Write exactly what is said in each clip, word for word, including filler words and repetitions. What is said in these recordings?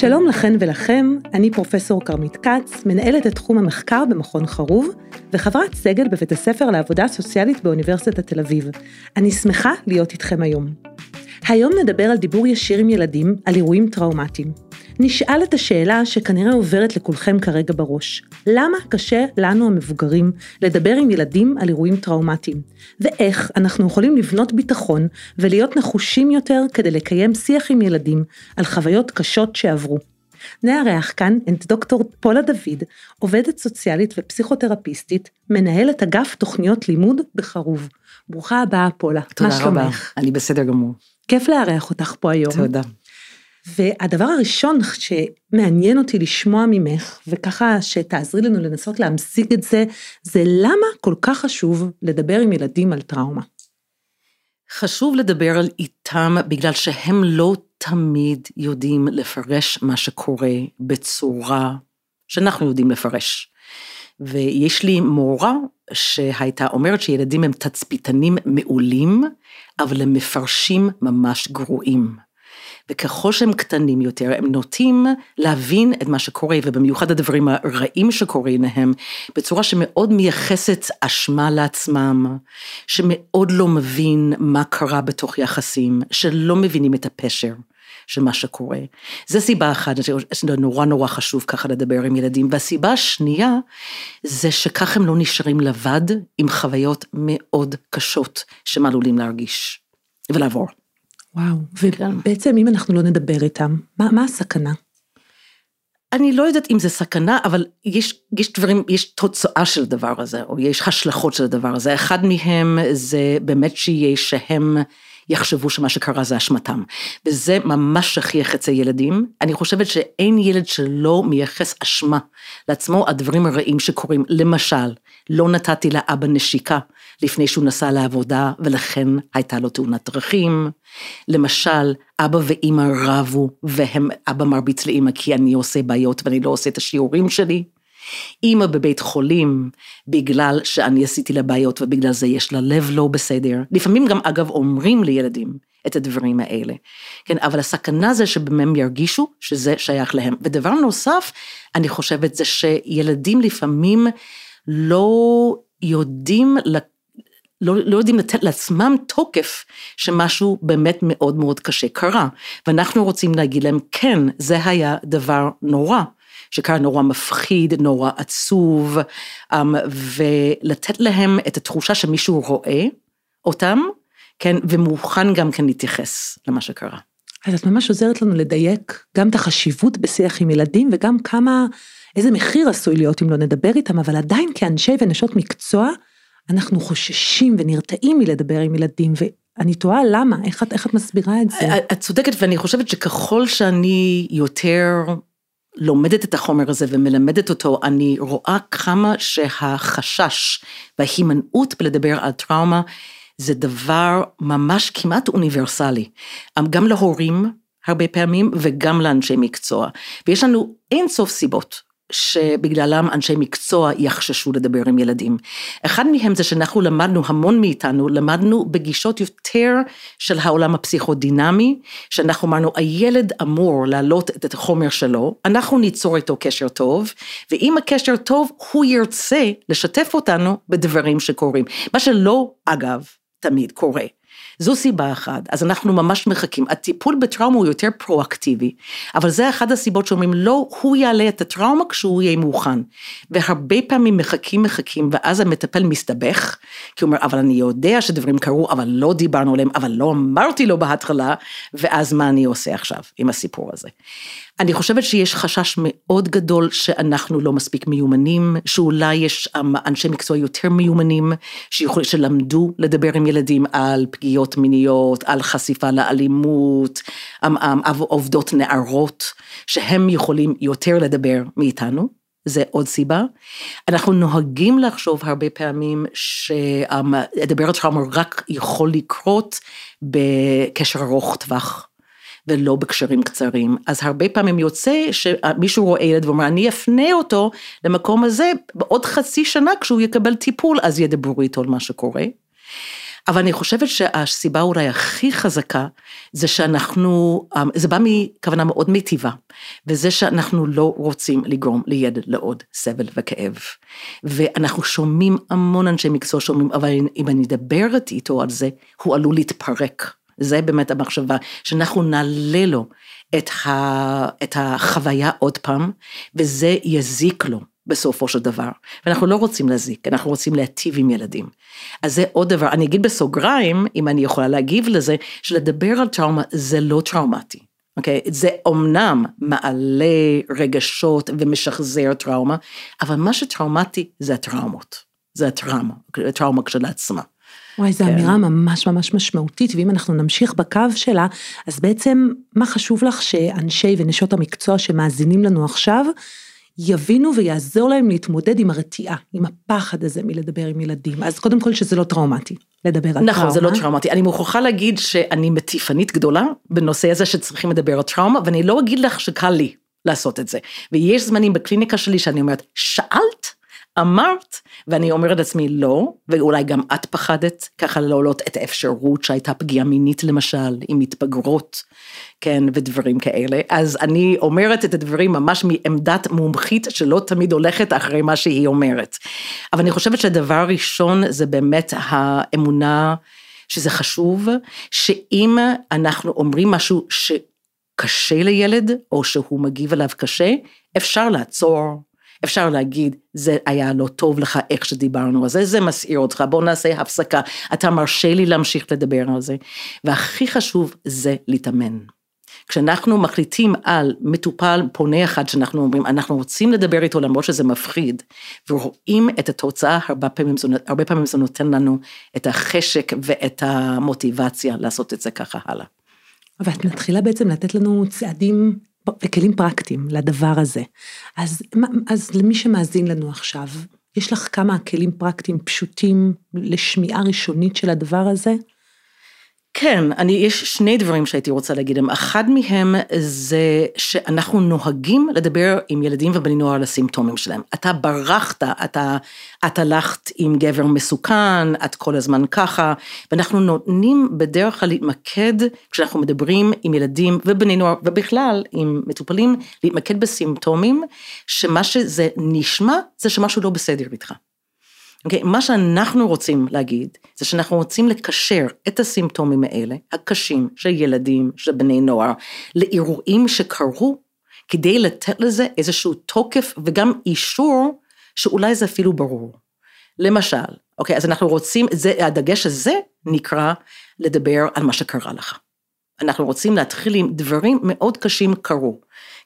שלום לכן ולכם, אני פרופסור כרמית כץ, מנהלת את תחום המחקר במכון חרוב, וחברת סגל בבית הספר לעבודה סוציאלית באוניברסיטת תל אביב. אני שמחה להיות איתכם היום. היום נדבר על דיבור ישיר עם ילדים, על אירועים טראומטיים. נשאל את השאלה שכנראה עוברת לכולכם כרגע בראש. למה קשה לנו המבוגרים לדבר עם ילדים על אירועים טראומטיים? ואיך אנחנו יכולים לבנות ביטחון ולהיות נחושים יותר כדי לקיים שיח עם ילדים על חוויות קשות שעברו? נארח כאן את דוקטור פולה דוד, עובדת סוציאלית ופסיכותרפיסטית, מנהלת אגף תוכניות לימוד בחרוב. ברוכה הבאה פולה, מה שלומך? תודה רבה, אני בסדר גמור. כיף לארח אותך פה היום. תודה. והדבר הראשון שמעניין אותי לשמוע ממך, וככה שתעזרי לנו לנסות להמשיג את זה, זה למה כל כך חשוב לדבר עם ילדים על טראומה? חשוב לדבר על איתם בגלל שהם לא תמיד יודעים לפרש מה שקורה בצורה שאנחנו יודעים לפרש. ויש לי מורה שהייתה אומרת שילדים הם תצפיתנים מעולים, אבל הם מפרשים ממש גרועים. וככל שהם קטנים יותר, הם נוטים להבין את מה שקורה, ובמיוחד הדברים הרעים שקורים להם, בצורה שמאוד מייחסת אשמה לעצמם, שמאוד לא מבין מה קרה בתוך יחסים, שלא מבינים את הפשר של מה שקורה. זה סיבה אחת, זה נורא נורא חשוב ככה לדבר עם ילדים, והסיבה השנייה, זה שכך הם לא נשארים לבד, עם חוויות מאוד קשות, שהם עלולים להרגיש ולעבור. וואו, ובעצם אם אנחנו לא נדבר איתם, מה, מה הסכנה? אני לא יודעת אם זה סכנה, אבל יש, יש דברים, יש תוצאה של הדבר הזה, או יש השלכות של הדבר הזה. אחד מהם זה באמת שיהיה שהם יחשבו שמה שקרה זה אשמתם. וזה ממש שכיח אצל ילדים. אני חושבת שאין ילד שלא מייחס אשמה לעצמו, הדברים הרעים שקורים. למשל, לא נתתי לאבא נשיקה לפני שהוא נסע לעבודה, ולכן הייתה לו תאונת דרכים. למשל, אבא ואמא רבו, והם, אבא מרביץ לאמא כי אני עושה בעיות ואני לא עושה את השיעורים שלי. אמא בבית חולים, בגלל שאני עשיתי לה בעיות, ובגלל זה יש לה לב לא בסדר. לפעמים גם אגב אומרים לילדים את הדברים האלה. כן, אבל הסכנה זה שבמם ירגישו שזה שייך להם. ודבר נוסף, אני חושבת זה שילדים לפעמים לא יודעים לקחת, לא, לא יודעים לתת לעצמם תוקף שמשהו באמת מאוד מאוד קשה קרה, ואנחנו רוצים להגיד להם, כן, זה היה דבר נורא, שקרה נורא מפחיד, נורא עצוב, ולתת להם את התחושה שמישהו רואה אותם, כן, ומוכן גם כן להתייחס למה שקרה. אז את ממש עוזרת לנו לדייק גם את החשיבות בשיח עם ילדים, וגם כמה, איזה מחיר עשוי להיות אם לא נדבר איתם, אבל עדיין כאנשי ונשות מקצוע, אנחנו חוששים ונרתעים מלדבר עם ילדים, ואני תוהה למה, איך, איך את מסבירה את זה? את צודקת, ואני חושבת שככל שאני יותר לומדת את החומר הזה ומלמדת אותו, אני רואה כמה שהחשש וההימנעות בלדבר על טראומה, זה דבר ממש כמעט אוניברסלי. גם להורים הרבה פעמים, וגם לאנשי מקצוע. ויש לנו אין סוף סיבות. שבגללם אנשי מקצוע יחששו לדבר עם ילדים. אחד מהם זה שאנחנו למדנו, המון מאיתנו, למדנו בגישות יותר של העולם הפסיכודינמי, שאנחנו אמרנו, הילד אמור להעלות את החומר שלו, אנחנו ניצור איתו קשר טוב, ואם הקשר טוב, הוא ירצה לשתף אותנו בדברים שקורים. מה שלא, אגב, תמיד קורה. זו סיבה אחת, אז אנחנו ממש מחכים, הטיפול בטראומה הוא יותר פרואקטיבי, אבל זה אחד הסיבות שאומרים, לא, הוא יעלה את הטראומה כשהוא יהיה מוכן, והרבה פעמים מחכים מחכים, ואז המטפל מסתבך, כי הוא אומר, אבל אני יודע שדברים קרו, אבל לא דיברנו עליהם, אבל לא אמרתי לו בהתחלה, ואז מה אני עושה עכשיו עם הסיפור הזה? אני חושבת שיש חשש מאוד גדול שאנחנו לא מספיק מיומנים, שאולי יש אנשי מקצוע יותר מיומנים, שיכול, שלמדו לדבר עם ילדים על פגיעות מיניות, על חשיפה לאלימות, עובדות נערות, שהם יכולים יותר לדבר מאיתנו. זה עוד סיבה. אנחנו נוהגים לחשוב הרבה פעמים שהדבר על טראומה רק יכול לקרות בקשר ארוך טווח. ולא בקשרים קצרים, אז הרבה פעמים יוצא שמישהו רואה ילד ואומר, אני אפנה אותו למקום הזה, בעוד חצי שנה כשהוא יקבל טיפול, אז ידברו איתו על מה שקורה, אבל אני חושבת שהסיבה אולי הכי חזקה, זה שאנחנו, זה בא מכוונה מאוד מיטיבה, וזה שאנחנו לא רוצים לגרום לידע לעוד סבל וכאב, ואנחנו שומעים המון אנשי מקצוע שומעים, אבל אם אני מדברת איתו על זה, הוא עלול להתפרק, זה באמת המחשבה, שאנחנו נעלה לו את, ה, את החוויה עוד פעם, וזה יזיק לו, בסופו של דבר, ואנחנו לא רוצים להזיק, אנחנו רוצים להטיב עם ילדים, אז זה עוד דבר, אני אגיד בסוגריים, אם אני יכולה להגיב לזה, שלדבר על טראומה, זה לא טראומטי, אוקיי, זה אומנם מעלה רגשות, ומשחזר טראומה, אבל מה שטראומטי, זה הטראומות, זה הטראומה, הטראומה כשלעצמה, וואי, זו אמירה ממש ממש משמעותית, ואם אנחנו נמשיך בקו שלה, אז בעצם, מה חשוב לך, שאנשי ונשות המקצוע, שמאזינים לנו עכשיו, יבינו ויעזור להם להתמודד עם הרתיעה, עם הפחד הזה מלדבר עם ילדים. אז קודם כל שזה לא טראומטי, לדבר על טראומה. נכון, זה לא טראומטי. אני מוכרחה להגיד שאני מטיפנית גדולה, בנושא הזה שצריכים לדבר על טראומה, ואני לא אגיד לך שקל לי לעשות את זה. ויש זמנים בקליניקה שלי שאני אומרת, שאלת, אמרת, ואני אומרת לעצמי לא, ואולי גם את פחדת, ככה לעלות את האפשרות שהייתה פגיעה מינית למשל, עם מתבגרות, כן, ודברים כאלה, אז אני אומרת את הדברים ממש מעמדת מומחית, שלא תמיד הולכת אחרי מה שהיא אומרת, אבל אני חושבת שהדבר ראשון, זה באמת האמונה, שזה חשוב, שאם אנחנו אומרים משהו שקשה לילד, או שהוא מגיב עליו קשה, אפשר לעצור, אפשר להגיד, זה היה לא טוב לך איך שדיברנו על זה, זה מסעיר אותך, בוא נעשה הפסקה, אתה מרשה לי להמשיך לדבר על זה, והכי חשוב זה להתאמן. כשאנחנו מחליטים על מטופל פונה אחד, שאנחנו אומרים, אנחנו רוצים לדבר איתו למרות שזה מפחיד, ורואים את התוצאה, הרבה פעמים, הרבה פעמים זה נותן לנו את החשק ואת המוטיבציה לעשות את זה ככה הלאה. ואת מתחילה בעצם לתת לנו צעדים, וכלים פרקטיים לדבר הזה. אז, אז למי שמאזין לנו עכשיו, יש לך כמה כלים פרקטיים פשוטים לשמיעה ראשונית של הדבר הזה? כן, אני, יש שני דברים שהייתי רוצה להגיד. אחד מהם זה שאנחנו נוהגים לדבר עם ילדים ובני נוער על הסימפטומים שלהם. אתה ברחת, אתה, את הלכת עם גבר מסוכן, את כל הזמן ככה, ואנחנו נותנים בדרך כלל להתמקד, כשאנחנו מדברים עם ילדים ובני נוער, ובכלל עם מטופלים, להתמקד בסימפטומים, שמה שזה נשמע, זה שמשהו לא בסדר איתך. אוקיי, okay, מה שאנחנו רוצים להגיד, זה שאנחנו רוצים לקשר את הסימפטומים האלה, הקשים של ילדים, של בני נוער, לאירועים שקרו, כדי לתת לזה איזשהו תוקף, וגם אישור, שאולי זה אפילו ברור. למשל, אוקיי, okay, אז אנחנו רוצים, זה, הדגש הזה נקרא לדבר על מה שקרה לך. אנחנו רוצים להתחיל עם דברים מאוד קשים קרו.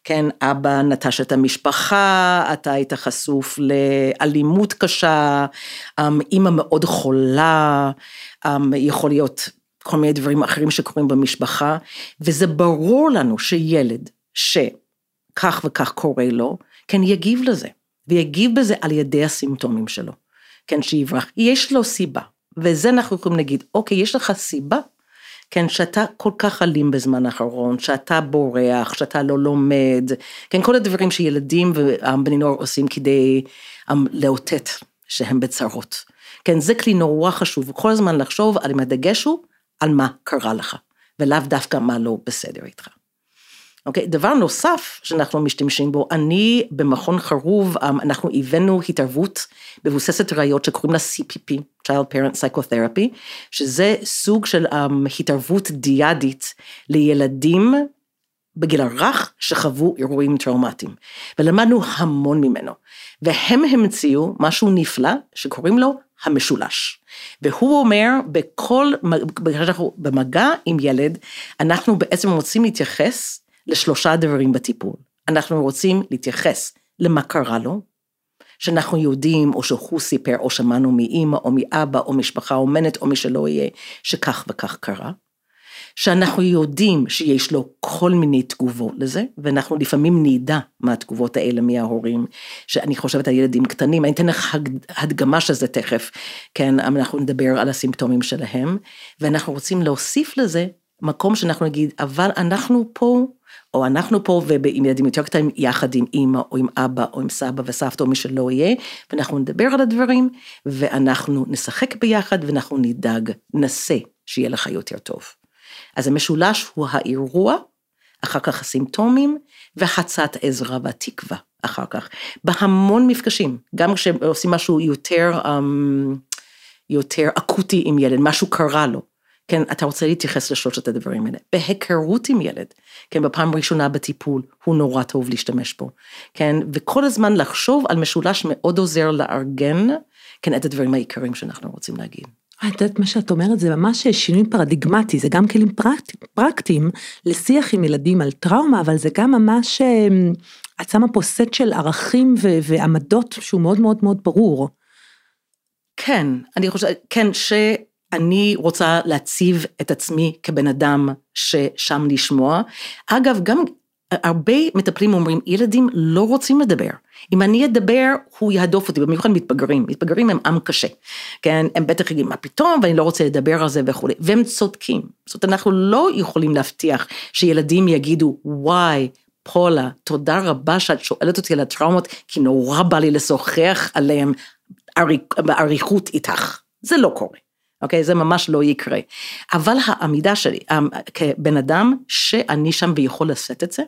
כן, אבא נטש את המשפחה, אתה היית חשוף לאלימות קשה, אמא מאוד חולה, יכול להיות כל מיני דברים אחרים שקורים במשפחה, וזה ברור לנו שילד שכך וכך קורה לו, כן, יגיב לזה, ויגיב בזה על ידי הסימפטומים שלו, כן, שיברח, יש לו סיבה, וזה אנחנו יכולים להגיד, אוקיי, יש לך סיבה, כן, שאתה כל כך אלים בזמן האחרון, שאתה בורח, שאתה לא לומד, כן, כל הדברים שילדים ובני נוער עושים כדי לאותת שהם בצרות. כן, זה כלי נורא חשוב, כל הזמן לחשוב על הדגש הוא, על מה קרה לך, ולאו דווקא מה לא בסדר איתך. אוקיי, דבר נוסף שאנחנו משתמשים בו, אני במכון חרוב, אנחנו הבאנו התערבות מבוססת ראיות שקוראים לה סי פי פי, Child Parent Psychotherapy, שזה סוג של התערבות דיאדית לילדים בגיל הרך שחוו אירועים טראומטיים, ולמדנו המון ממנו, והם המציאו משהו נפלא שקוראים לו המשולש, והוא אומר בכל, במגע עם ילד, אנחנו בעצם רוצים להתייחס, לשלושה דברים בטיפול, אנחנו רוצים להתייחס למה קרה לו, שאנחנו יודעים או שהוא סיפר או שמענו מאמא או מאבא או משפחה אומנת או מי שלא יהיה, שכך וכך קרה, שאנחנו יודעים שיש לו כל מיני תגובות לזה, ואנחנו לפעמים נדע מה התגובות האלה מההורים, שאני חושבת על ילדים קטנים, אני אתן לך הדגמה שזה תכף, כן, אנחנו נדבר על הסימפטומים שלהם, ואנחנו רוצים להוסיף לזה, מקום שאנחנו נגיד, אבל אנחנו פה, או אנחנו פה ועם ילדים יותר קטנים, יחד עם אמא או עם אבא או עם סבא וסבתא או מי שלא יהיה, ואנחנו נדבר על הדברים, ואנחנו נשחק ביחד, ואנחנו נדאג, נסה שיהיה לך יותר טוב. אז המשולש הוא האירוע, אחר כך הסימפטומים, והצעת עזרה והתקווה אחר כך. בהמון מפגשים, גם כשעושים משהו יותר, יותר אקוטי עם ילד, משהו קרה לו, כן, אתה רוצה להתייחס לשלושת הדברים האלה, בהיכרות עם ילד, כן, בפעם ראשונה בטיפול, הוא נורא טוב להשתמש בו, כן, וכל הזמן לחשוב על משולש מאוד עוזר לארגן, כן, את הדברים העיקריים שאנחנו רוצים להגיד. את יודעת מה שאת אומרת, זה ממש שינוי פרדיגמטי, זה גם כלים פרקטיים לשיח עם ילדים על טראומה, אבל זה גם ממש עצמה פוסט של ערכים ועמדות, שהוא מאוד מאוד מאוד ברור. כן, אני חושבת, כן, ש... אני רוצה להציב את עצמי כבן אדם ששם לשמוע. אגב, גם הרבה מטפלים אומרים, ילדים לא רוצים לדבר. אם אני אדבר, הוא יהדוף אותי, במיוחד מתבגרים. מתבגרים הם עם קשה, כן? הם בטח יגידו, מה פתאום, ואני לא רוצה לדבר על זה וכו'. והם צודקים. זאת אומרת, אנחנו לא יכולים להבטיח שילדים יגידו, וואי, פולה, תודה רבה שאת שואלת אותי על הטראומות, כי נורא בא לי לשוחח עליהם בעריכות איתך. זה לא קורה. אוקיי, זה ממש לא יקרה. אבל העמידה שלי, כבן אדם שאני שם ויכול לשאת את זה,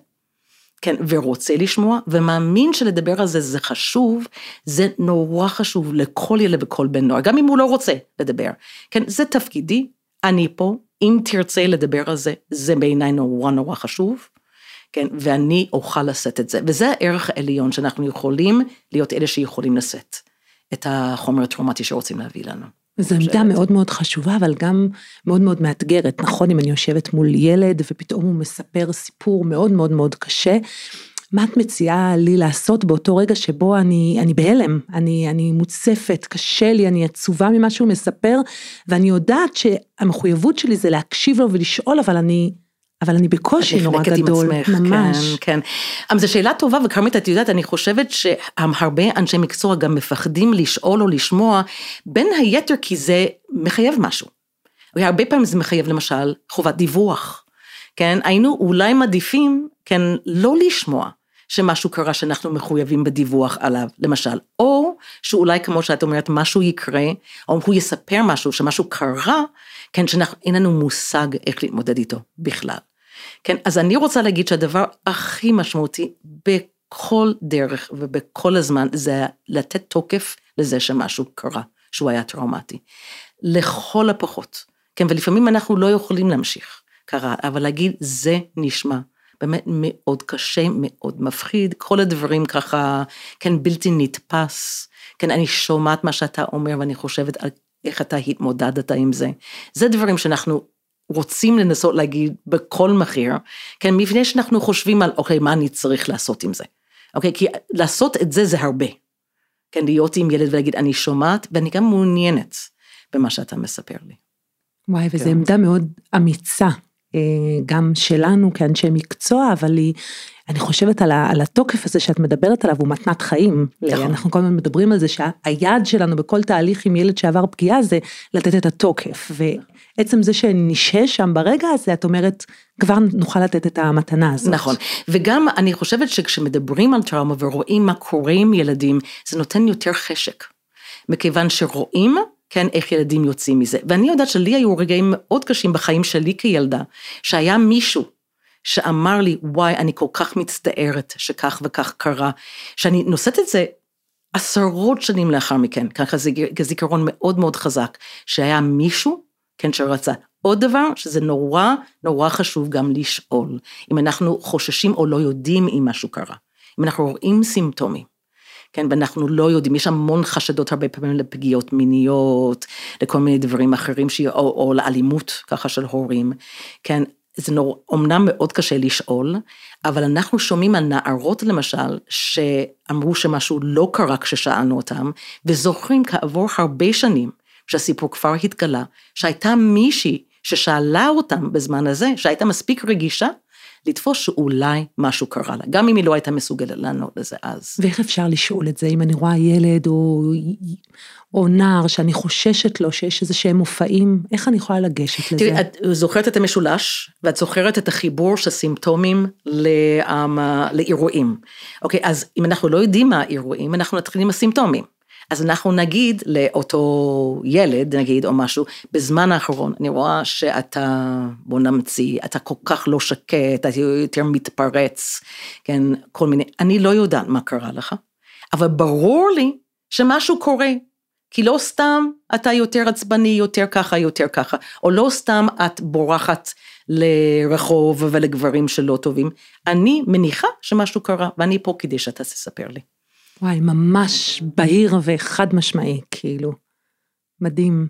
כן, ורוצה לשמוע, ומאמין שלדבר על זה, זה חשוב, זה נורא חשוב לכל ילד וכל בן נוער, גם אם הוא לא רוצה לדבר. כן, זה תפקידי, אני פה, אם תרצה לדבר על זה, זה בעיניי נורא נורא חשוב, כן, ואני אוכל לשאת את זה, וזה הערך העליון שאנחנו יכולים להיות אלה שיכולים לשאת את החומר הטראומטי שרוצים להביא לנו. זו עמדה מאוד מאוד חשובה, אבל גם מאוד מאוד מאתגרת, נכון? אם אני יושבת מול ילד, ופתאום הוא מספר סיפור מאוד מאוד מאוד קשה, מה את מציעה לי לעשות באותו רגע שבו אני, אני בהלם, אני, אני מוצפת, קשה לי, אני עצובה ממה שהוא מספר, ואני יודעת שהמחויבות שלי זה להקשיב לו ולשאול, אבל אני... אבל אני בקושי נורא גדול, ממש. כן, כן. זו שאלה טובה, וכרמית, את יודעת, אני חושבת שהרבה אנשי מקצוע גם מפחדים לשאול או לשמוע, בין היתר כי זה מחייב משהו. הרבה פעמים זה מחייב, למשל, חובת דיווח. כן, היינו אולי מעדיפים, כן, לא לשמוע שמשהו קרה שאנחנו מחויבים בדיווח עליו, למשל, או שאולי כמו שאת אומרת, משהו יקרה, או הוא יספר משהו, שמשהו קרה, כן, שאין לנו מושג איך להתמודד איתו בכלל. כן, אז אני רוצה להגיד שהדבר הכי משמעותי בכל דרך ובכל הזמן, זה לתת תוקף לזה שמשהו קרה, שהוא היה טראומטי. לכל הפחות, כן, ולפעמים אנחנו לא יכולים להמשיך, קרה, אבל להגיד, זה נשמע. באמת מאוד קשה, מאוד מפחיד, כל הדברים ככה, כן, בלתי נתפס, כן, אני שומעת מה שאתה אומר, ואני חושבת על איך אתה התמודדת עם זה, זה דברים שאנחנו רוצים לנסות להגיד בכל מחיר, כן, מפני שאנחנו חושבים על, אוקיי, מה אני צריך לעשות עם זה, אוקיי, כי לעשות את זה זה הרבה, כן, להיות עם ילד ולהגיד, אני שומעת, ואני גם מעוניינת במה שאתה מספר לי. וואי, וזו עמדה מאוד אמיצה, גם שלנו כאנשי מקצוע, אבל היא, אני חושבת על, ה, על התוקף הזה שאת מדברת עליו, הוא מתנת חיים. אנחנו כל הזמן מדברים על זה שהיעד שלנו בכל תהליך עם ילד שעבר פגיעה זה לתת את התוקף, ועצם זה שנשא שם ברגע הזה, את אומרת, כבר נוכל לתת את המתנה הזאת. נכון, וגם אני חושבת שכשמדברים על טראומה ורואים מה קורה עם ילדים, זה נותן יותר חשק, מכיוון שרואים, כן, איך ילדים יוצאים מזה, ואני יודעת שלי היו רגעים מאוד קשים בחיים שלי כילדה, שהיה מישהו שאמר לי, וואי, אני כל כך מצטערת שכך וכך קרה, שאני נושאת את זה עשרות שנים לאחר מכן, ככה זה זיכרון מאוד מאוד חזק, שהיה מישהו, כן, שרצה. עוד דבר, שזה נורא נורא חשוב גם לשאול, אם אנחנו חוששים או לא יודעים אם משהו קרה, אם אנחנו רואים סימפטומים, כן, ואנחנו לא יודעים, יש המון חשדות הרבה פעמים לפגיעות מיניות, לכל מיני דברים אחרים, ש... או, או לאלימות ככה של הורים, כן, זה נור... אומנם מאוד קשה לשאול, אבל אנחנו שומעים על נערות למשל, שאמרו שמשהו לא קרה כששאלנו אותם, וזוכרים כעבור הרבה שנים, שהסיפור כבר התגלה, שהייתה מישהי ששאלה אותם בזמן הזה, שהייתה מספיק רגישה, לתפוס שאולי משהו קרה לה, גם אם היא לא הייתה מסוגלת לענות לזה אז. ואיך אפשר לשאול את זה, אם אני רואה ילד או, או נער שאני חוששת לו, שיש איזה שהם מופעים, איך אני יכולה לגשת לזה? תראי, את זוכרת את המשולש, ואת זוכרת את החיבור של סימפטומים לאירועים. אוקיי, אז אם אנחנו לא יודעים מה האירועים, אנחנו נתחיל עם הסימפטומים. אז אנחנו נגיד לאותו ילד, נגיד, או משהו, בזמן האחרון, אני רואה שאתה, בוא נמציא, אתה כל כך לא שקט, אתה יותר מתפרץ, כן, כל מיני, אני לא יודעת מה קרה לך, אבל ברור לי שמשהו קורה, כי לא סתם אתה יותר עצבני, יותר ככה, יותר ככה, או לא סתם את בורחת לרחוב ולגברים שלא טובים, אני מניחה שמשהו קרה, ואני פה כדי שאתה תספר לי. וואי, ממש בהיר וחד משמעי, כאילו, מדהים.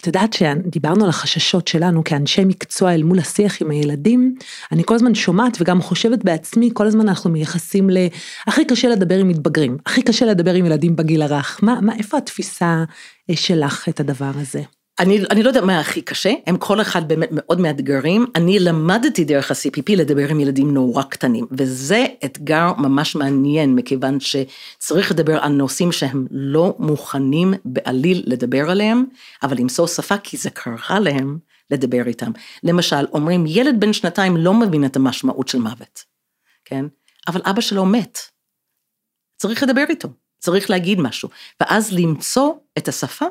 את יודעת שדיברנו על החששות שלנו כאנשי מקצוע אל מול השיח עם הילדים, אני כל הזמן שומעת וגם חושבת בעצמי, כל הזמן אנחנו מייחסים ל... הכי קשה לדבר עם מתבגרים, הכי קשה לדבר עם ילדים בגיל הרך, מה, מה, איפה התפיסה שלך את הדבר הזה? אני, אני לא יודע מה הכי קשה, הם כל אחד באמת מאוד מאתגרים, אני למדתי דרך ה-סי פי פי לדבר עם ילדים נורא קטנים, וזה אתגר ממש מעניין, מכיוון שצריך לדבר על נושאים שהם לא מוכנים בעליל לדבר עליהם, אבל למצוא שפה כי זה קרה להם לדבר איתם. למשל, אומרים, ילד בן שנתיים לא מבין את המשמעות של מוות, כן? אבל אבא שלו מת, צריך לדבר איתו, צריך להגיד משהו, ואז למצוא את השפה,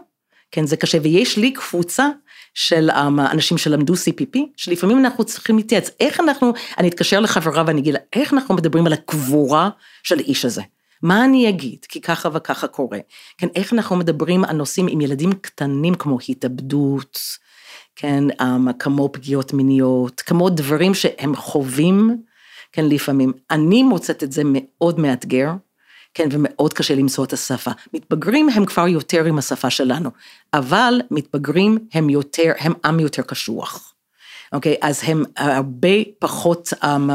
כן, זה קשה, ויש לי קבוצה של אנשים שלמדו סי פי פי, שלפעמים אנחנו צריכים להתייעץ, איך אנחנו, אני אתקשר לחברה ואני אגיד לה, איך אנחנו מדברים על הקבורה של האיש הזה? מה אני אגיד? כי ככה וככה קורה. כן, איך אנחנו מדברים על נושאים עם ילדים קטנים, כמו התאבדות, כן, כמו פגיעות מיניות, כמו דברים שהם חווים, כן, לפעמים. אני מוצאת את זה מאוד מאתגר, כן, ומאוד קשה למצוא את השפה. מתבגרים הם כבר יותר עם השפה שלנו, אבל מתבגרים הם יותר, הם עם יותר קשוח. אוקיי, אז הם הרבה פחות עם,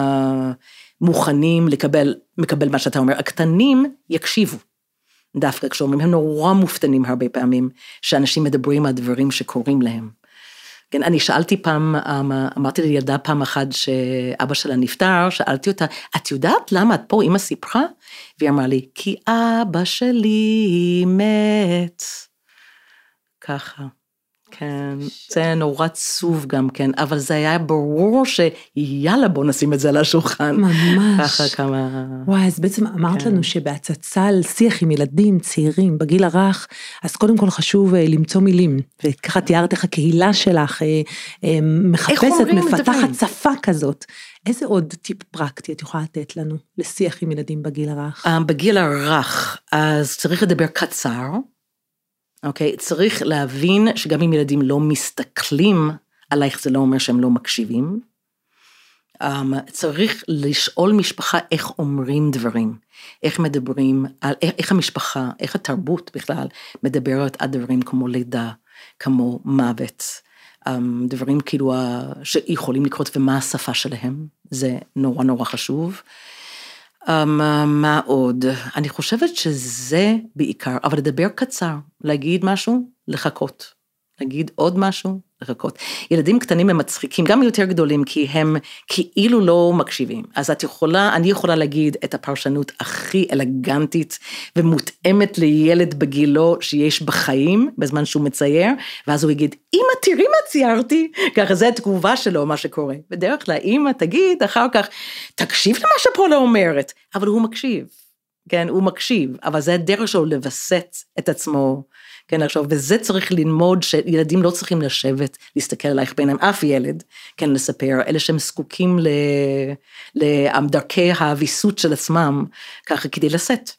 מוכנים לקבל, מקבל מה שאתה אומר. הקטנים יקשיבו, דווקא כשאומרים, הם נורא מופתנים הרבה פעמים, שאנשים מדברים על דברים שקוראים להם. כן, אני שאלתי פעם, אמרתי לילדה פעם אחת שאבא שלה נפטר, שאלתי אותה, את יודעת למה את פה, אמא סיפרה? והיא אמרה לי, כי אבא שלי מת. ככה, כן, זה היה נורא צוב גם כן, אבל זה היה ברור שיאללה בוא נשים את זה על השולחן. ממש. ככה כמה... וואי, אז בעצם אמרת כן. לנו שבהצצה על שיח עם ילדים צעירים בגיל הרך, אז קודם כל חשוב למצוא מילים, וככה תיארת איך הקהילה שלך מחפשת, מפתחת שפה כזאת. איזה עוד טיפ פרקטי את יכולה לתת לנו לשיח עם ילדים בגיל הרך? בגיל הרך, אז צריך לדבר קצר, אוקיי, צריך להבין שגם אם ילדים לא מסתכלים עלייך, זה לא אומר שהם לא מקשיבים. צריך לשאול משפחה איך אומרים דברים, איך מדברים, איך המשפחה, איך התרבות בכלל מדברת על דברים כמו לידה, כמו מוות, דברים כאילו שיכולים לקרות ומה השפה שלהם, זה נורא נורא חשוב. מה עוד? אני חושבת שזה בעיקר, אבל לדבר קצר, להגיד משהו, לחכות, להגיד עוד משהו, לחכות. ילדים קטנים הם מצחיקים, גם יותר גדולים, כי הם כאילו לא מקשיבים, אז את יכולה, אני יכולה להגיד את הפרשנות הכי אלגנטית, ומותאמת לילד בגילו שיש בחיים, בזמן שהוא מצייר, ואז הוא יגיד, אמא תראי מה ציירתי, ככה זה התגובה שלו, מה שקורה, בדרך כלל, אמא תגיד, אחר כך, תקשיב למה שפולה אומרת, אבל הוא מקשיב, כן, הוא מקשיב, אבל זה הדרך שלו לבסט את עצמו, כן, עכשיו, וזה צריך ללמוד שילדים לא צריכים לשבת, להסתכל עלייך בעיניים, אף ילד, כן, לספר, אלה שהם זקוקים לדרכי הוויסות של עצמם, ככה כדי לשאת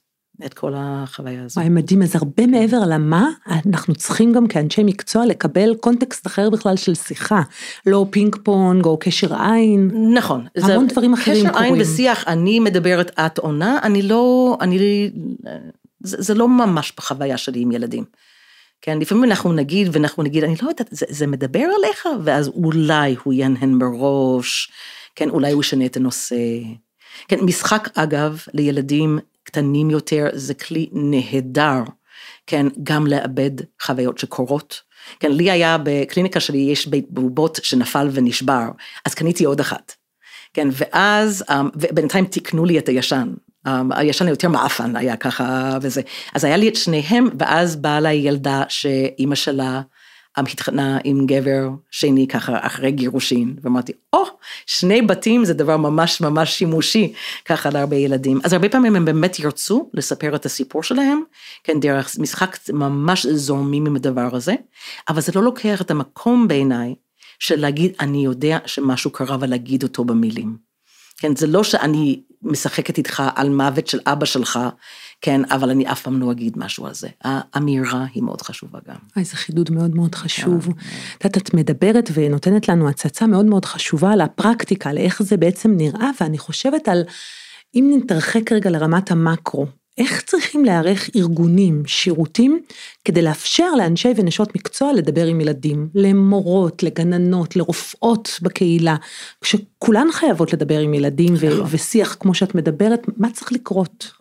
את כל החוויה הזו. וואי, מדהים, אז הרבה מעבר למה, אנחנו צריכים גם כאנשי מקצוע לקבל קונטקסט אחר בכלל של שיחה, לא פינג פונג או קשר עין. נכון. המון דברים אחרים קורים. קשר עין ושיח, אני מדברת את עונה, אני לא, אני, זה, זה לא ממש בחוויה שלי עם ילדים. כן, לפעמים אנחנו נגיד, ואנחנו נגיד, אני לא יודעת, זה, זה מדבר עליך, ואז אולי הוא ינהן בראש, כן, אולי הוא שנה את הנושא. כן, משחק אגב, לילדים קטנים יותר, זה כלי נהדר, כן, גם לאבד חוויות שקורות. כן, לי היה בקליניקה שלי, יש בית בובות שנפל ונשבר, אז קניתי עוד אחת. כן, ואז, ובינתיים תיקנו לי את הישן, הישן יותר מאפן היה ככה וזה, אז היה לי את שניהם, ואז באה לה ילדה שאימא שלה, התחתנה עם גבר שני ככה אחרי גירושין, ואמרתי, או, oh, שני בתים זה דבר ממש ממש שימושי, ככה להרבה ילדים, אז הרבה פעמים הם באמת ירצו לספר את הסיפור שלהם, כן, דרך משחק ממש זורמים עם הדבר הזה, אבל זה לא לוקח את המקום בעיניי, של להגיד, אני יודע שמשהו קרה, ולהגיד אותו במילים, כן, זה לא שאני משחקת איתך על מוות של אבא שלך, כן, אבל אני אף פעם לא אגיד משהו על זה. האמירה היא מאוד חשובה גם. איזה חידוד מאוד מאוד חשוב. את מדברת ונותנת לנו הצצה מאוד מאוד חשובה על הפרקטיקה, על איך זה בעצם נראה, ואני חושבת על, אם נתרחק רגע לרמת המקרו, איך צריכים להערך ארגונים, שירותים, כדי לאפשר לאנשי ונשות מקצוע לדבר עם ילדים, למורות, לגננות, לרופאות בקהילה, כשכולן חייבות לדבר עם ילדים ושיח כמו שאת מדברת, מה צריך לקרות?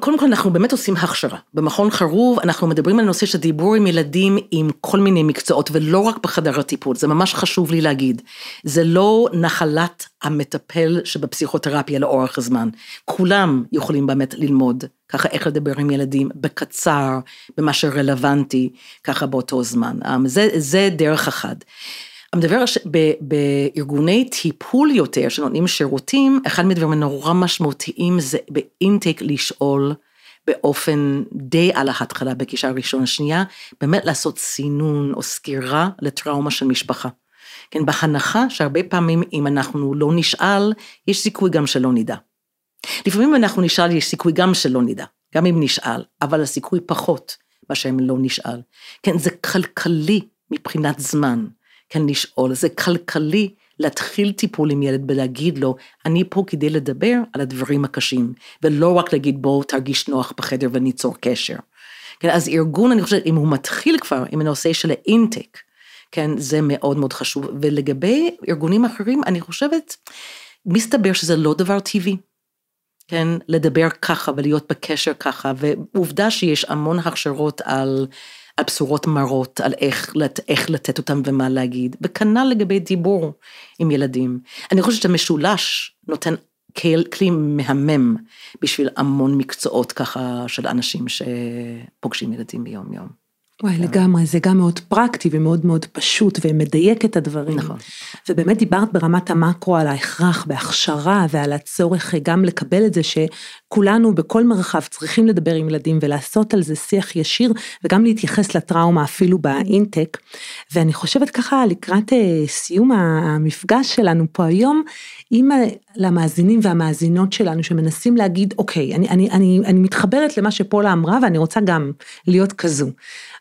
קודם כל אנחנו באמת עושים הכשרה, במכון חרוב אנחנו מדברים על נושא של דיבור עם ילדים עם כל מיני מקצועות ולא רק בחדר הטיפול, זה ממש חשוב לי להגיד, זה לא נחלת המטפל שבפסיכותרפיה לאורך הזמן, כולם יכולים באמת ללמוד ככה איך לדבר עם ילדים בקצר, במה שרלוונטי ככה באותו זמן, זה, זה דרך אחד. הדבר בארגוני טיפול יותר, שנותנים שירותים, אחד מדברים נורא משמעותיים, זה באינטייק לשאול, באופן די על ההתחלה, בקישה הראשונה השנייה, באמת לעשות סינון או סקירה לטראומה של משפחה. כן, בהנחה שהרבה פעמים אם אנחנו לא נשאל, יש סיכוי גם שלא נדע. לפעמים אנחנו נשאל, יש סיכוי גם שלא נדע, גם אם נשאל, אבל הסיכוי פחות, מה שהם לא נשאל. כן, זה כלכלי מבחינת זמן. כן, לשאול, זה כלכלי להתחיל טיפול עם ילד ולהגיד לו, אני פה כדי לדבר על הדברים הקשים, ולא רק להגיד בוא תרגיש נוח בחדר וניצור קשר. כן, אז ארגון, אני חושבת, אם הוא מתחיל כבר עם הנושא של האינטק, כן, זה מאוד מאוד חשוב, ולגבי ארגונים אחרים, אני חושבת, מסתבר שזה לא דבר טבעי, כן, לדבר ככה ולהיות בקשר ככה, ועובדה שיש המון הכשרות על על בשורות מרות, על איך, איך לתת אותם ומה להגיד, וכנ"ל לגבי דיבור עם ילדים. אני חושבת שהמשולש נותן כלי מהמם, בשביל המון מקצועות ככה, של אנשים שפוגשים ילדים ביום יום. וואי, לגמרי, זה גם מאוד פרקטי ומאוד מאוד פשוט, ומדייק את הדברים. נכון. ובאמת דיברת ברמת המקרו על ההכרח בהכשרה, ועל הצורך גם לקבל את זה שכולנו בכל מרחב צריכים לדבר עם ילדים, ולעשות על זה שיח ישיר, וגם להתייחס לטראומה אפילו באינטק. ואני חושבת ככה לקראת סיום המפגש שלנו פה היום, עם המאזינים והמאזינות שלנו שמנסים להגיד, אוקיי, אני, אני, אני, אני מתחברת למה שפולה אמרה, ואני רוצה גם להיות כזו.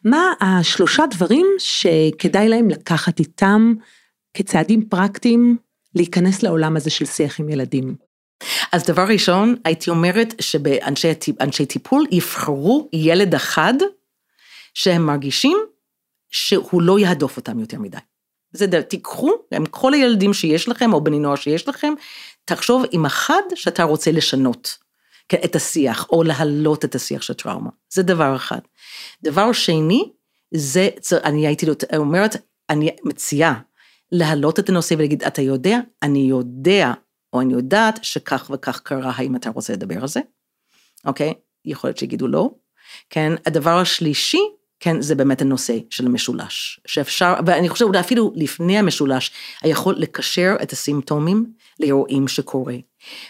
מה השלושה דברים שכדאי להם לקחת איתם כצעדים פרקטיים להיכנס לעולם הזה של שיח עם ילדים? אז דבר ראשון, הייתי אומרת שבאנשי טיפול יבחרו ילד אחד שהם מרגישים שהוא לא יהדוף אותם יותר מדי. זה דבר, תיקחו עם כל הילדים שיש לכם או בני נוער שיש לכם, תחשוב עם אחד שאתה רוצה לשנות. את השיח, או להעלות את השיח של טראומה, זה דבר אחד. דבר שני, זה, אני הייתי אומרת, אני מציעה, להעלות את הנושא ולהגיד, אתה יודע, אני יודע, או אני יודעת, שכך וכך קרה, האם אתה רוצה לדבר על זה, אוקיי, יכול להיות שיגידו לא, כן, הדבר השלישי, כן, זה באמת הנושא של המשולש, שאפשר, ואני חושבת, אולי אפילו לפני המשולש, היכול לקשר את הסימפטומים, לאירועים שקורה,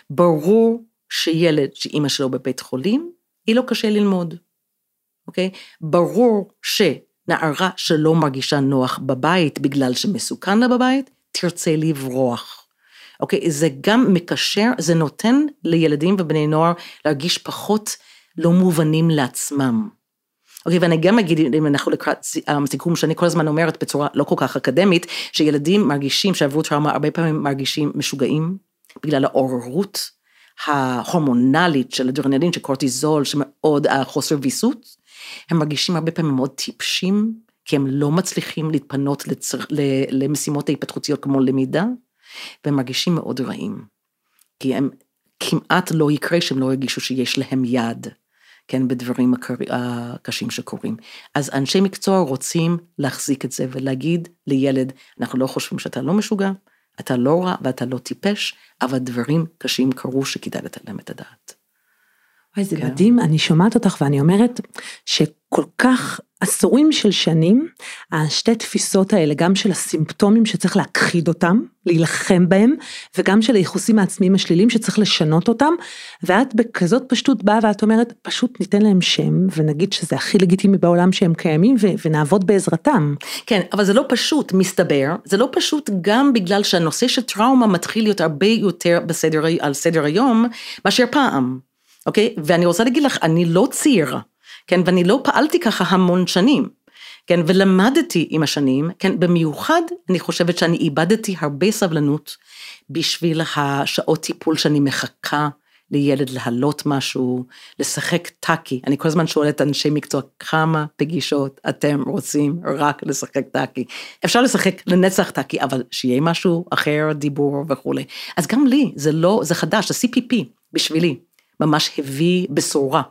ברור, שילד שאימא שלו בבית חולים, היא לא קשה ללמוד, אוקיי? ברור שנערה שלא מרגישה נוח בבית, בגלל שמסוכן לה בבית, תרצה לברוח, אוקיי? זה גם מקשר, זה נותן לילדים ובני נוער, להרגיש פחות לא מובנים לעצמם, אוקיי? ואני גם אגיד, אם אנחנו לקראת סיכום, שאני כל הזמן אומרת בצורה לא כל כך אקדמית, שילדים מרגישים, שעברו טראומה, הרבה פעמים מרגישים משוגעים, בגלל העוררות, ההורמונלית של אדרנלין, של קורטיזול, שמאוד חוסר ויסות, הם מרגישים הרבה פעמים מאוד טיפשים, כי הם לא מצליחים להתפנות לצר... למשימות ההתפתחותיות כמו למידה, והם מרגישים מאוד רעים, כי הם כמעט לא יקרה שהם לא הרגישו שיש להם יד, כן, בדברים הקשים שקורים. אז אנשי מקצוע רוצים להחזיק את זה ולהגיד לילד, אנחנו לא חושבים שאתה לא משוגע, אתה לא רע ואתה לא טיפש, אבל דברים קשים קרו שכדאי לתת להם את הדעת. וואי, זה מדהים, אני שומעת אותך ואני אומרת שכל כך עשורים של שנים, השתי תפיסות האלה, גם של הסימפטומים שצריך להכחיד אותם, להילחם בהם, וגם של היחוסים העצמיים השלילים שצריך לשנות אותם, ואת בכזאת פשטות באה ואת אומרת, פשוט ניתן להם שם, ונגיד שזה הכי לגיטימי בעולם שהם קיימים, ו- ונעבוד בעזרתם. כן, אבל זה לא פשוט, מסתבר, זה לא פשוט גם בגלל שהנושא של טראומה מתחיל להיות הרבה יותר בסדר, על סדר היום, מאשר פעם. אוקיי? ואני רוצה להגיד לך, אני לא צעירה, כן? ואני לא פעלתי ככה המון שנים, כן? ולמדתי עם השנים, כן? במיוחד, אני חושבת שאני איבדתי הרבה סבלנות בשביל השעות טיפול שאני מחכה לילד להלות משהו, לשחק טאקי. אני כל הזמן שואלת אנשי מקצוע, כמה פגישות אתם רוצים רק לשחק טאקי? אפשר לשחק לנצח טאקי, אבל שיהיה משהו אחר, דיבור וכו'. אז גם לי, זה לא, זה חדש, ה-סי פי פי בשבילי. ממש הביא בשורה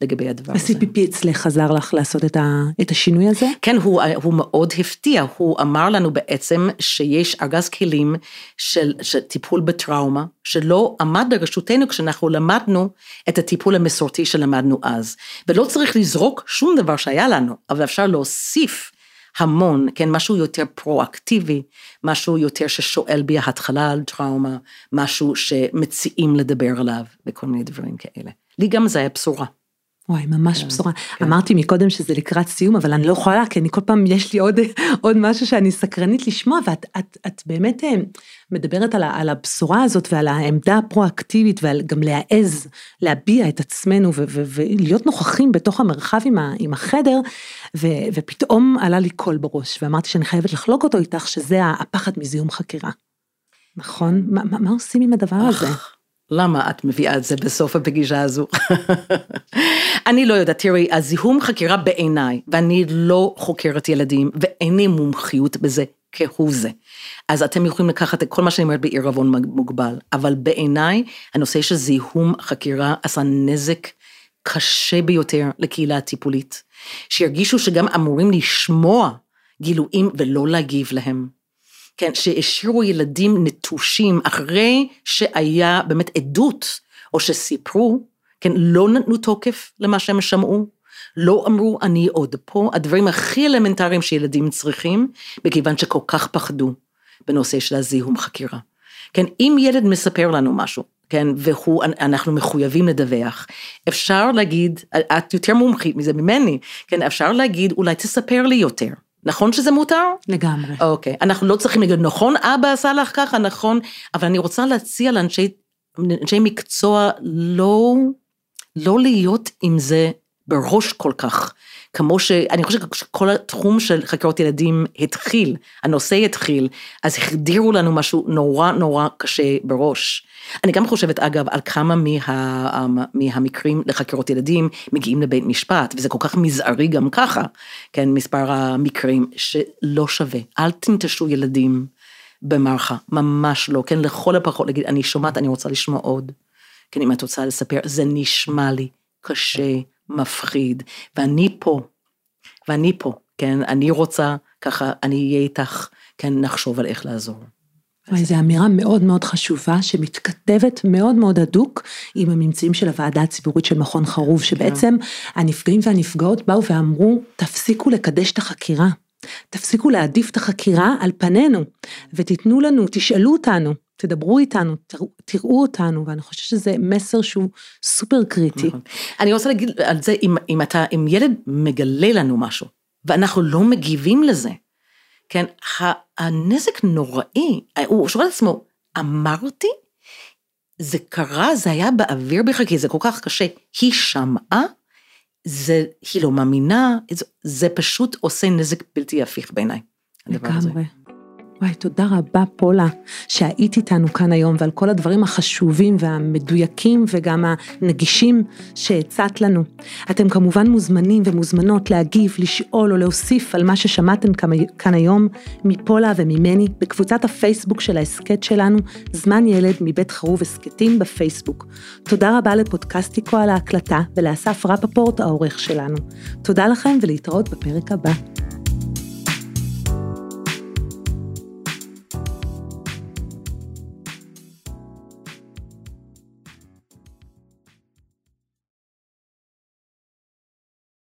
לגבי הדבר הזה. ה-סי פי פי אצלך עזר לך לעשות את, ה, את השינוי הזה? כן, הוא, הוא מאוד הפתיע, הוא אמר לנו בעצם שיש ארגז כלים של, של טיפול בטראומה, שלא עמד לרשותנו כשאנחנו למדנו את הטיפול המסורתי שלמדנו אז, ולא צריך לזרוק שום דבר שהיה לנו, אבל אפשר להוסיף המון, כן, משהו יותר פרואקטיבי, משהו יותר ששואל בי ההתחלה על טראומה, משהו שמציעים לדבר עליו, וכל מיני דברים כאלה. לי גם זה היה בשורה. וואי, ממש בשורה. אמרתי מקודם שזה לקראת סיום, אבל אני לא יכולה, כי אני כל פעם יש לי עוד, עוד משהו שאני סקרנית לשמוע, ואת, את, את באמת מדברת על, על הבשורה הזאת, ועל העמדה הפרואקטיבית, ועל גם להעז, להביע את עצמנו, ו, ו, ולהיות נוכחים בתוך המרחב עם, ה, עם החדר, ו, ופתאום עלה לי קול בראש, ואמרתי שאני חייבת לחלוק אותו איתך, שזה הפחד מזיום חקירה. נכון? מה, מה, מה עושים עם הדבר הזה? למה את מביאה את זה בסוף הפגישה הזו? אני לא יודעת, תראי, הזיהום חקירה בעיניי, ואני לא חוקרת ילדים, ואין לי מומחיות בזה כהוא זה. אז אתם יכולים לקחת את כל מה שאני אומרת בעירבון מוגבל, אבל בעיניי, הנושא של זיהום חקירה עשה נזק קשה ביותר לקהילה הטיפולית, שירגישו שגם אמורים לשמוע גילויים ולא להגיב להם. כן, שהשאירו ילדים נטושים אחרי שהיה באמת עדות, או שסיפרו, כן, לא נתנו תוקף למה שהם שמעו, לא אמרו אני עוד פה, הדברים הכי אלמנטריים שילדים צריכים, בכיוון שכל כך פחדו בנושא של הזיהום חקירה. כן, אם ילד מספר לנו משהו, כן, ואנחנו מחויבים לדווח, אפשר להגיד, את יותר מומחית מזה ממני, כן, אפשר להגיד אולי תספר לי יותר. נכון שזה מותר? לגמרי. אוקיי, אנחנו לא צריכים להגיד, נכון, אבא עשה לך ככה, נכון, אבל אני רוצה להציע לאנשי אנשי מקצוע לא, לא להיות עם זה בראש כל כך, כמו שאני חושבת שכל התחום של חקירות ילדים התחיל, הנושא התחיל, אז החדירו לנו משהו נורא נורא קשה בראש. אני גם חושבת אגב על כמה מה, מהמקרים לחקירות ילדים מגיעים לבית משפט, וזה כל כך מזערי גם ככה, כן, מספר המקרים שלא שווה, אל תנטשו ילדים במערכה, ממש לא, כן, לכל הפחות, להגיד, אני שומעת, אני רוצה לשמוע עוד, כן, אם את רוצה לספר, זה נשמע לי קשה, מפחיד, ואני פה, ואני פה, כן, אני רוצה, ככה, אני אהיה איתך, כן, נחשוב על איך לעזור. וואי, זו אמירה מאוד מאוד חשובה, שמתכתבת מאוד מאוד הדוק, עם הממצאים של הוועדה הציבורית של מכון חרוב, שבעצם הנפגעים והנפגעות באו ואמרו, תפסיקו לקדש את החקירה, תפסיקו להעדיף את החקירה על פנינו, ותתנו לנו, תשאלו אותנו, תדברו איתנו, תראו אותנו, ואני חושבת שזה מסר שהוא סופר קריטי. אני רוצה להגיד על זה, אם ילד מגלה לנו משהו, ואנחנו לא מגיבים לזה, כן, הנזק נוראי, הוא שואל את עצמו, אמרתי, זה קרה, זה היה באוויר בחקי, זה כל כך קשה, היא שמעה, היא לא מאמינה, זה פשוט עושה נזק בלתי הפיך בעיניי. לגמרי. וואי, תודה רבה פולה, שהיית איתנו כאן היום, ועל כל הדברים החשובים והמדויקים, וגם הנגישים שהצעת לנו. אתם כמובן מוזמנים ומוזמנות להגיב, לשאול או להוסיף על מה ששמעתם כאן היום, מפולה וממני, בקבוצת הפייסבוק של העסקת שלנו, זמן ילד מבית חרוב עסקתים בפייסבוק. תודה רבה לפודקאסטיקו על ההקלטה, ולאסף רפפורט העורך שלנו. תודה לכם ולהתראות בפרק הבא.